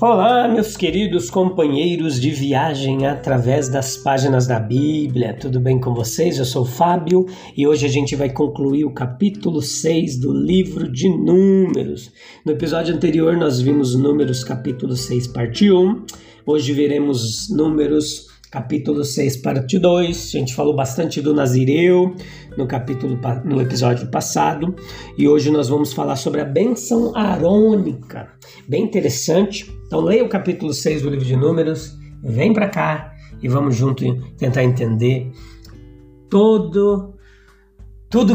Olá, meus queridos companheiros de viagem através das páginas da Bíblia. Tudo bem com vocês? Eu sou o Fábio e hoje a gente vai concluir o capítulo 6 do livro de Números. No episódio anterior nós vimos Números capítulo 6, parte 1. Hoje veremos Números capítulo 6, parte 2. A gente falou bastante do Nazireu no episódio passado. E hoje nós vamos falar sobre a bênção arônica. Bem interessante. Então leia o capítulo 6 do livro de Números, vem para cá e vamos junto tentar entender tudo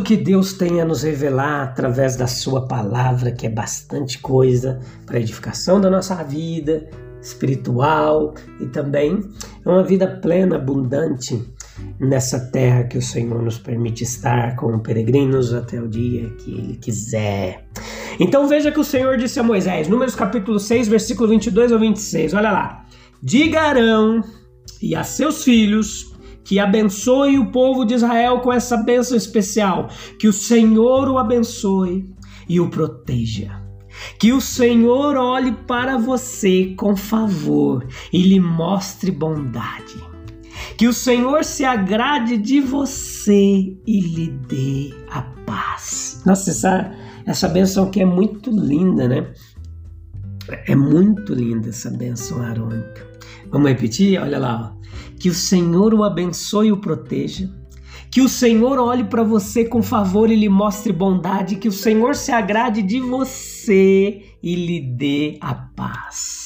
que Deus tem a nos revelar através da sua palavra, que é bastante coisa para a edificação da nossa vida espiritual e também uma vida plena, abundante nessa terra que o Senhor nos permite estar como peregrinos até o dia que Ele quiser. Então veja que o Senhor disse a Moisés, Números capítulo 6, versículo 22 ao 26, olha lá. Diga a Arão e a seus filhos que abençoe o povo de Israel com essa bênção especial, que o Senhor o abençoe e o proteja. Que o Senhor olhe para você com favor e lhe mostre bondade. Que o Senhor se agrade de você e lhe dê a paz. Nossa, essa bênção aqui é muito linda, né? É muito linda essa bênção arônica. Vamos repetir? Olha lá. Ó. Que o Senhor o abençoe e o proteja. Que o Senhor olhe para você com favor e lhe mostre bondade. Que o Senhor se agrade de você e lhe dê a paz.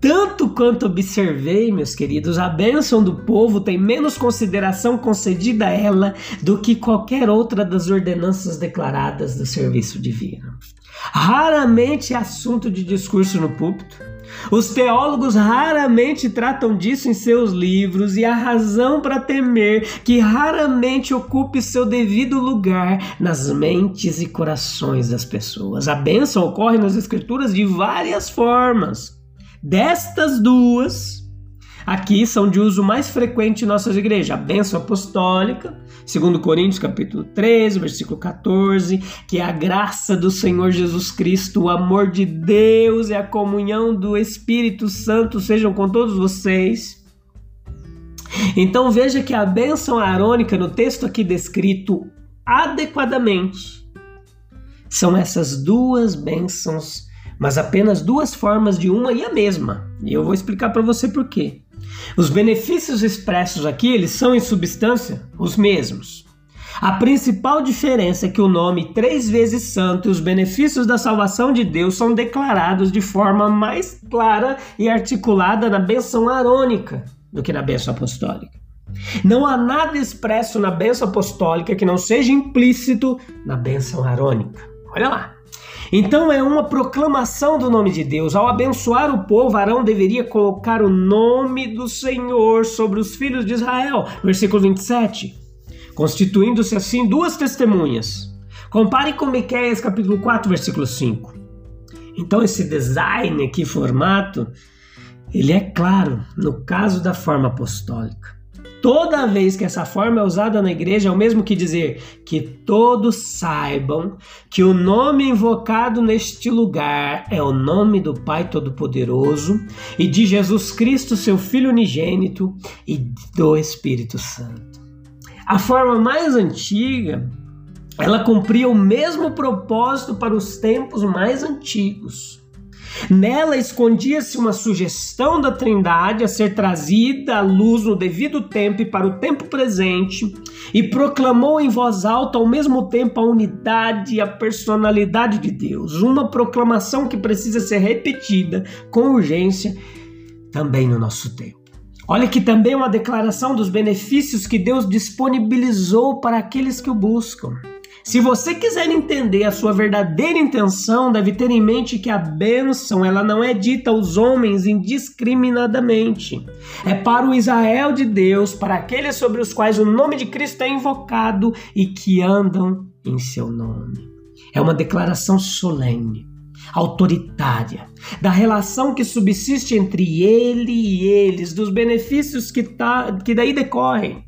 Tanto quanto observei, meus queridos, a bênção do povo tem menos consideração concedida a ela do que qualquer outra das ordenanças declaradas do serviço divino. Raramente é assunto de discurso no púlpito. Os teólogos raramente tratam disso em seus livros e há razão para temer que raramente ocupe seu devido lugar nas mentes e corações das pessoas. A bênção ocorre nas Escrituras de várias formas. Destas duas, aqui são de uso mais frequente em nossas igrejas. A bênção apostólica, segundo Coríntios capítulo 13, versículo 14, que é a graça do Senhor Jesus Cristo, o amor de Deus e a comunhão do Espírito Santo sejam com todos vocês. Então veja que a bênção arônica no texto aqui descrito adequadamente são essas duas bênçãos, mas apenas duas formas de uma e a mesma. E eu vou explicar para você por quê. Os benefícios expressos aqui, eles são em substância os mesmos. A principal diferença é que o nome três vezes santo e os benefícios da salvação de Deus são declarados de forma mais clara e articulada na bênção arônica do que na bênção apostólica. Não há nada expresso na bênção apostólica que não seja implícito na bênção arônica. Olha lá. Então é uma proclamação do nome de Deus. Ao abençoar o povo, Arão deveria colocar o nome do Senhor sobre os filhos de Israel. Versículo 27. Constituindo-se assim duas testemunhas. Compare com Miqueias capítulo 4, versículo 5. Então esse design aqui, formato, ele é claro no caso da forma apostólica. Toda vez que essa forma é usada na igreja, é o mesmo que dizer que todos saibam que o nome invocado neste lugar é o nome do Pai Todo-Poderoso e de Jesus Cristo, seu Filho unigênito, e do Espírito Santo. A forma mais antiga, ela cumpria o mesmo propósito para os tempos mais antigos. Nela escondia-se uma sugestão da Trindade a ser trazida à luz no devido tempo e para o tempo presente, e proclamou em voz alta ao mesmo tempo a unidade e a personalidade de Deus, uma proclamação que precisa ser repetida com urgência também no nosso tempo. Olha que também é uma declaração dos benefícios que Deus disponibilizou para aqueles que o buscam. Se você quiser entender a sua verdadeira intenção, deve ter em mente que a bênção ela não é dita aos homens indiscriminadamente. É para o Israel de Deus, para aqueles sobre os quais o nome de Cristo é invocado e que andam em seu nome. É uma declaração solene, autoritária, da relação que subsiste entre ele e eles, dos benefícios que daí decorrem.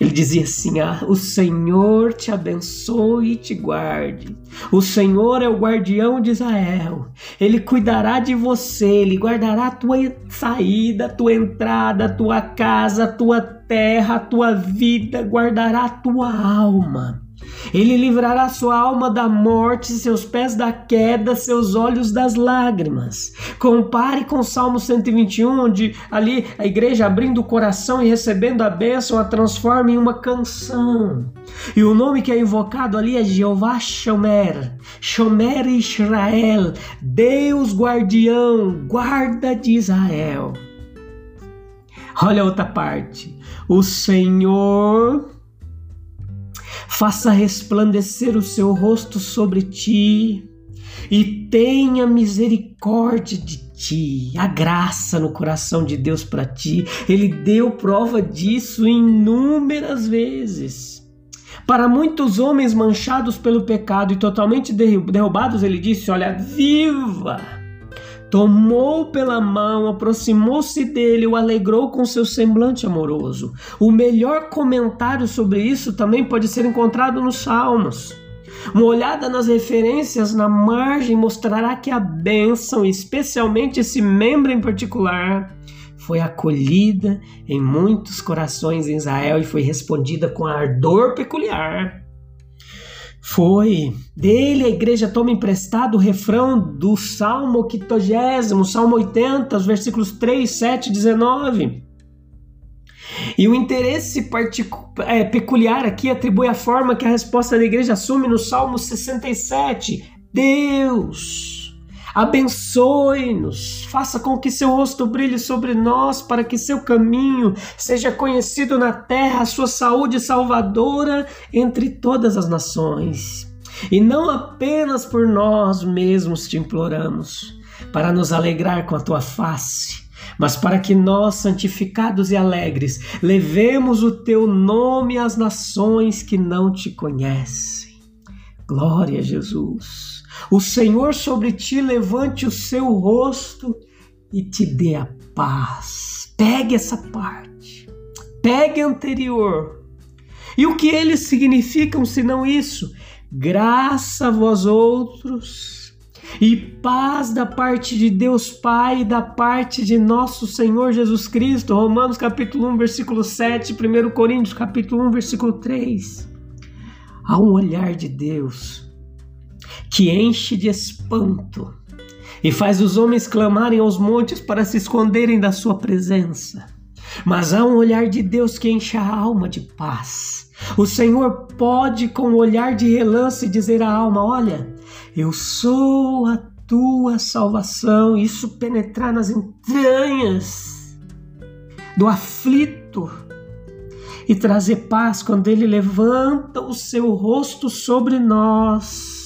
Ele dizia assim: o Senhor te abençoe e te guarde. O Senhor é o guardião de Israel. Ele cuidará de você, ele guardará a tua saída, a tua entrada, a tua casa, a tua terra, a tua vida, guardará a tua alma. Ele livrará sua alma da morte, seus pés da queda, seus olhos das lágrimas. Compare com o Salmo 121, onde ali a igreja abrindo o coração e recebendo a bênção, a transforma em uma canção. E o nome que é invocado ali é Jeová Shomer, Shomer Israel, Deus guardião, guarda de Israel. Olha a outra parte. O Senhor faça resplandecer o seu rosto sobre ti e tenha misericórdia de ti. A graça no coração de Deus para ti. Ele deu prova disso inúmeras vezes. Para muitos homens manchados pelo pecado e totalmente derrubados, ele disse: olha, viva! Tomou pela mão, aproximou-se dele, o alegrou com seu semblante amoroso. O melhor comentário sobre isso também pode ser encontrado nos Salmos. Uma olhada nas referências na margem mostrará que a bênção, especialmente esse membro em particular, foi acolhida em muitos corações em Israel e foi respondida com ardor peculiar. Foi dele a igreja toma emprestado o refrão do Salmo 80, Salmo 80, os versículos 3, 7 e 19. E o interesse peculiar aqui atribui a forma que a resposta da igreja assume no Salmo 67. Deus, abençoe-nos, faça com que seu rosto brilhe sobre nós, para que seu caminho seja conhecido na terra, a sua saúde salvadora entre todas as nações. E não apenas por nós mesmos te imploramos, para nos alegrar com a tua face, mas para que nós, santificados e alegres, levemos o teu nome às nações que não te conhecem. Glória a Jesus. O Senhor sobre ti levante o seu rosto e te dê a paz. Pegue essa parte. Pegue a anterior. E o que eles significam senão isso? Graça a vós outros e paz da parte de Deus Pai e da parte de nosso Senhor Jesus Cristo. Romanos capítulo 1, versículo 7, 1 Coríntios capítulo 1, versículo 3. Há um olhar de Deus que enche de espanto e faz os homens clamarem aos montes para se esconderem da sua presença. Mas há um olhar de Deus que enche a alma de paz. O Senhor pode, com um olhar de relance, dizer à alma: olha, eu sou a tua salvação. Isso penetrar nas entranhas do aflito e trazer paz quando ele levanta o seu rosto sobre nós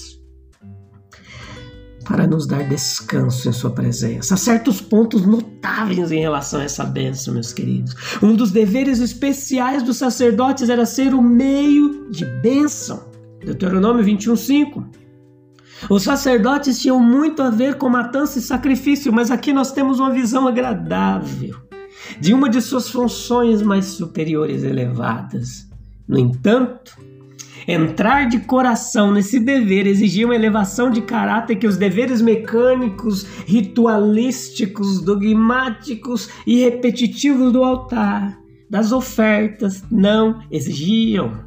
para nos dar descanso em sua presença. Há certos pontos notáveis em relação a essa bênção, meus queridos. Um dos deveres especiais dos sacerdotes era ser o meio de bênção. Deuteronômio 21:5. Os sacerdotes tinham muito a ver com matança e sacrifício, mas aqui nós temos uma visão agradável de uma de suas funções mais superiores e elevadas. No entanto, entrar de coração nesse dever exigia uma elevação de caráter que os deveres mecânicos, ritualísticos, dogmáticos e repetitivos do altar, das ofertas, não exigiam.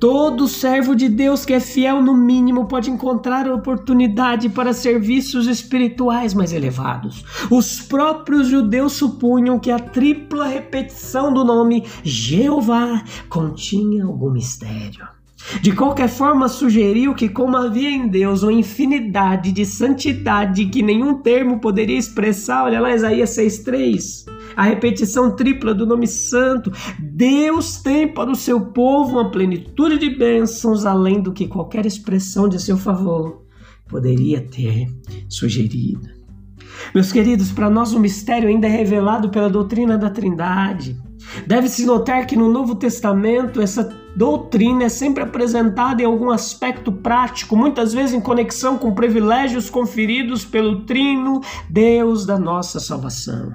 Todo servo de Deus que é fiel no mínimo pode encontrar oportunidade para serviços espirituais mais elevados. Os próprios judeus supunham que a tripla repetição do nome Jeová continha algum mistério. De qualquer forma, sugeriu que, como havia em Deus uma infinidade de santidade que nenhum termo poderia expressar, olha lá Isaías 6,3, a repetição tripla do nome santo. Deus tem para o seu povo uma plenitude de bênçãos, além do que qualquer expressão de seu favor poderia ter sugerido. Meus queridos, para nós o mistério ainda é revelado pela doutrina da Trindade. Deve-se notar que no Novo Testamento essa doutrina é sempre apresentada em algum aspecto prático, muitas vezes em conexão com privilégios conferidos pelo Trino, Deus da nossa salvação.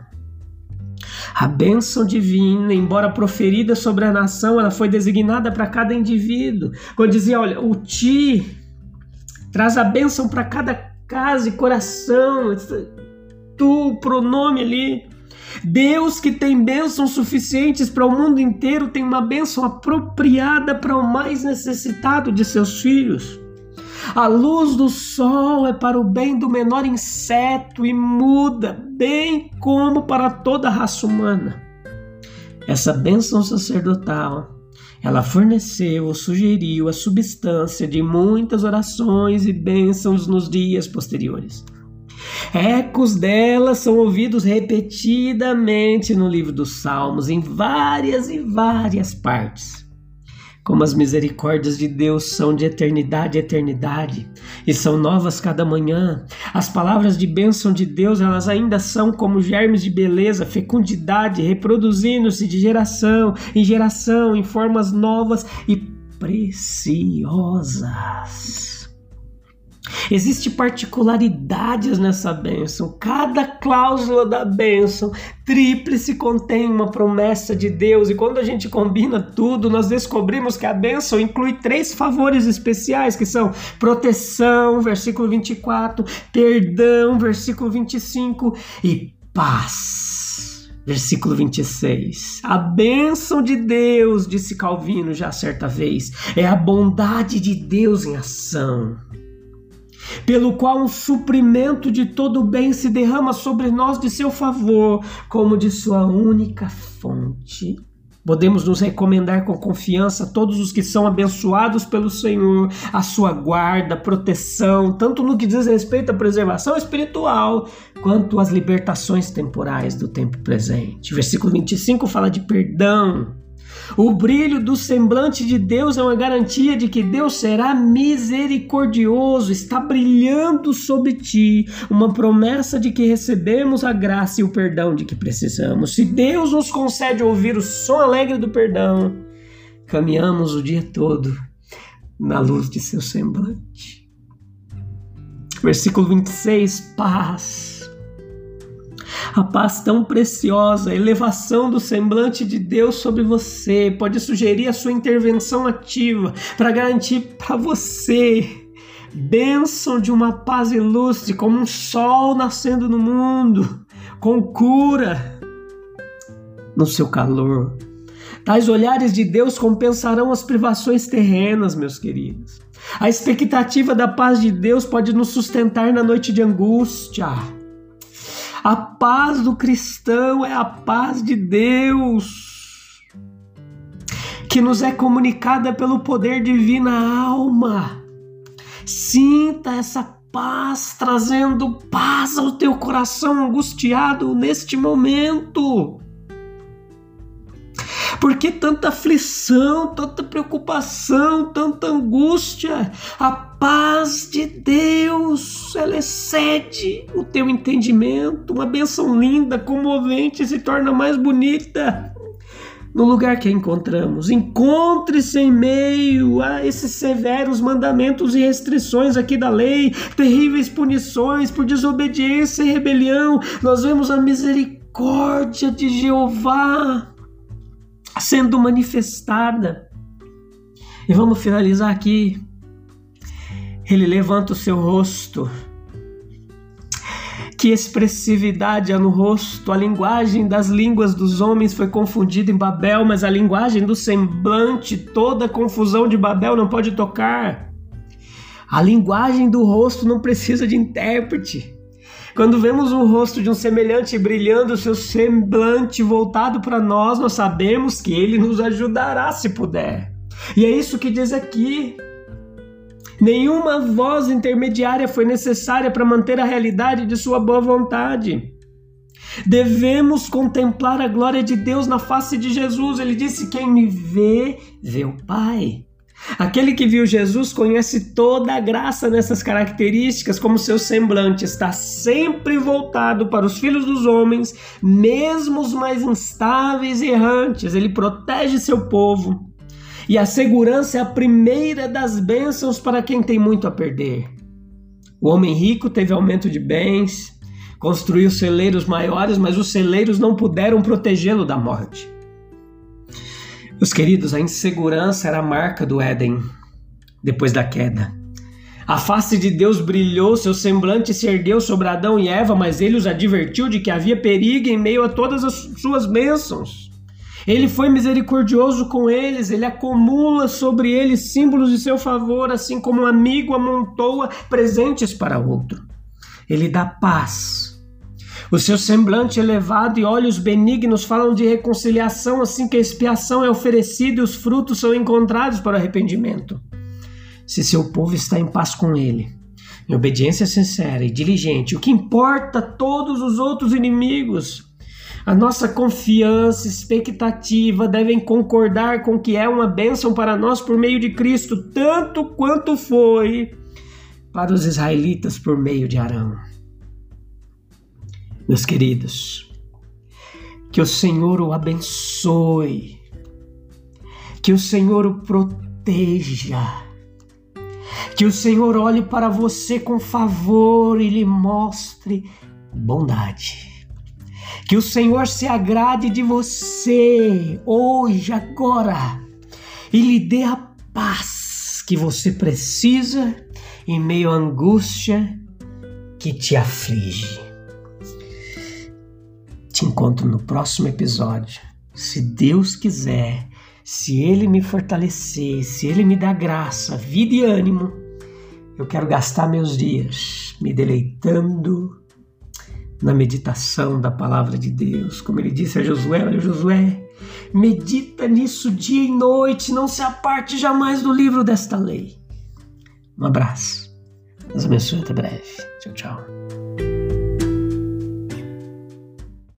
A bênção divina, embora proferida sobre a nação, ela foi designada para cada indivíduo. Quando dizia, olha, o ti traz a bênção para cada casa e coração, tu, pronome ali. Deus que tem bênçãos suficientes para o mundo inteiro tem uma bênção apropriada para o mais necessitado de seus filhos. A luz do sol é para o bem do menor inseto e muda, bem como para toda a raça humana. Essa bênção sacerdotal, ela forneceu ou sugeriu a substância de muitas orações e bênçãos nos dias posteriores. Ecos delas são ouvidos repetidamente no livro dos Salmos, em várias e várias partes. Como as misericórdias de Deus são de eternidade a eternidade e são novas cada manhã, as palavras de bênção de Deus, elas ainda são como germes de beleza, fecundidade, reproduzindo-se de geração em formas novas e preciosas. Existem particularidades nessa bênção. Cada cláusula da bênção tríplice contém uma promessa de Deus, e quando a gente combina tudo, nós descobrimos que a bênção inclui 3 favores especiais, que são proteção, versículo 24, perdão, versículo 25, e paz, versículo 26. A bênção de Deus, disse Calvino já certa vez, é a bondade de Deus em ação, pelo qual um suprimento de todo o bem se derrama sobre nós de seu favor, como de sua única fonte. Podemos nos recomendar com confiança a todos os que são abençoados pelo Senhor, a sua guarda, proteção, tanto no que diz respeito à preservação espiritual, quanto às libertações temporais do tempo presente. Versículo 25 fala de perdão. O brilho do semblante de Deus é uma garantia de que Deus será misericordioso, está brilhando sobre ti, uma promessa de que recebemos a graça e o perdão de que precisamos. Se Deus nos concede ouvir o som alegre do perdão, caminhamos o dia todo na luz de seu semblante. Versículo 26, paz. A paz tão preciosa, a elevação do semblante de Deus sobre você, pode sugerir a sua intervenção ativa para garantir para você bênção de uma paz ilustre, como um sol nascendo no mundo, com cura no seu calor. Tais olhares de Deus compensarão as privações terrenas, meus queridos. A expectativa da paz de Deus pode nos sustentar na noite de angústia. A paz do cristão é a paz de Deus, que nos é comunicada pelo poder divino à alma. Sinta essa paz trazendo paz ao teu coração angustiado neste momento. Por que tanta aflição, tanta preocupação, tanta angústia? A paz de Deus, ela excede o teu entendimento. Uma bênção linda, comovente, se torna mais bonita no lugar que a encontramos. Encontre-se em meio a esses severos mandamentos e restrições aqui da lei, terríveis punições por desobediência e rebelião. Nós vemos a misericórdia de Jeová sendo manifestada. E vamos finalizar aqui. Ele levanta o seu rosto. Que expressividade há no rosto! A linguagem das línguas dos homens foi confundida em Babel, mas a linguagem do semblante, toda a confusão de Babel não pode tocar. A linguagem do rosto não precisa de intérprete. Quando vemos o rosto de um semelhante brilhando, o seu semblante voltado para nós, nós sabemos que ele nos ajudará se puder. E é isso que diz aqui. Nenhuma voz intermediária foi necessária para manter a realidade de sua boa vontade. Devemos contemplar a glória de Deus na face de Jesus. Ele disse: quem me vê, vê o Pai. Aquele que viu Jesus conhece toda a graça nessas características, como seu semblante está sempre voltado para os filhos dos homens, mesmo os mais instáveis e errantes. Ele protege seu povo. E a segurança é a primeira das bênçãos para quem tem muito a perder. O homem rico teve aumento de bens, construiu celeiros maiores, mas os celeiros não puderam protegê-lo da morte. Meus queridos, a insegurança era a marca do Éden, depois da queda. A face de Deus brilhou, seu semblante se ergueu sobre Adão e Eva, mas ele os advertiu de que havia perigo em meio a todas as suas bênçãos. Ele foi misericordioso com eles, ele acumula sobre eles símbolos de seu favor, assim como um amigo amontoa presentes para outro. Ele dá paz. O seu semblante elevado e olhos benignos falam de reconciliação assim que a expiação é oferecida e os frutos são encontrados para o arrependimento. Se seu povo está em paz com ele, em obediência sincera e diligente, o que importa a todos os outros inimigos? A nossa confiança e expectativa devem concordar com que é uma bênção para nós por meio de Cristo, tanto quanto foi para os israelitas por meio de Arão. Meus queridos, que o Senhor o abençoe, que o Senhor o proteja, que o Senhor olhe para você com favor e lhe mostre bondade, que o Senhor se agrade de você hoje, agora, e lhe dê a paz que você precisa em meio à angústia que te aflige. Te encontro no próximo episódio, se Deus quiser, se Ele me fortalecer, se Ele me dar graça, vida e ânimo. Eu quero gastar meus dias me deleitando na meditação da palavra de Deus, como Ele disse a Josué: olha, Josué, medita nisso dia e noite, não se aparte jamais do livro desta lei. Um abraço, Deus abençoe, até breve, tchau, tchau.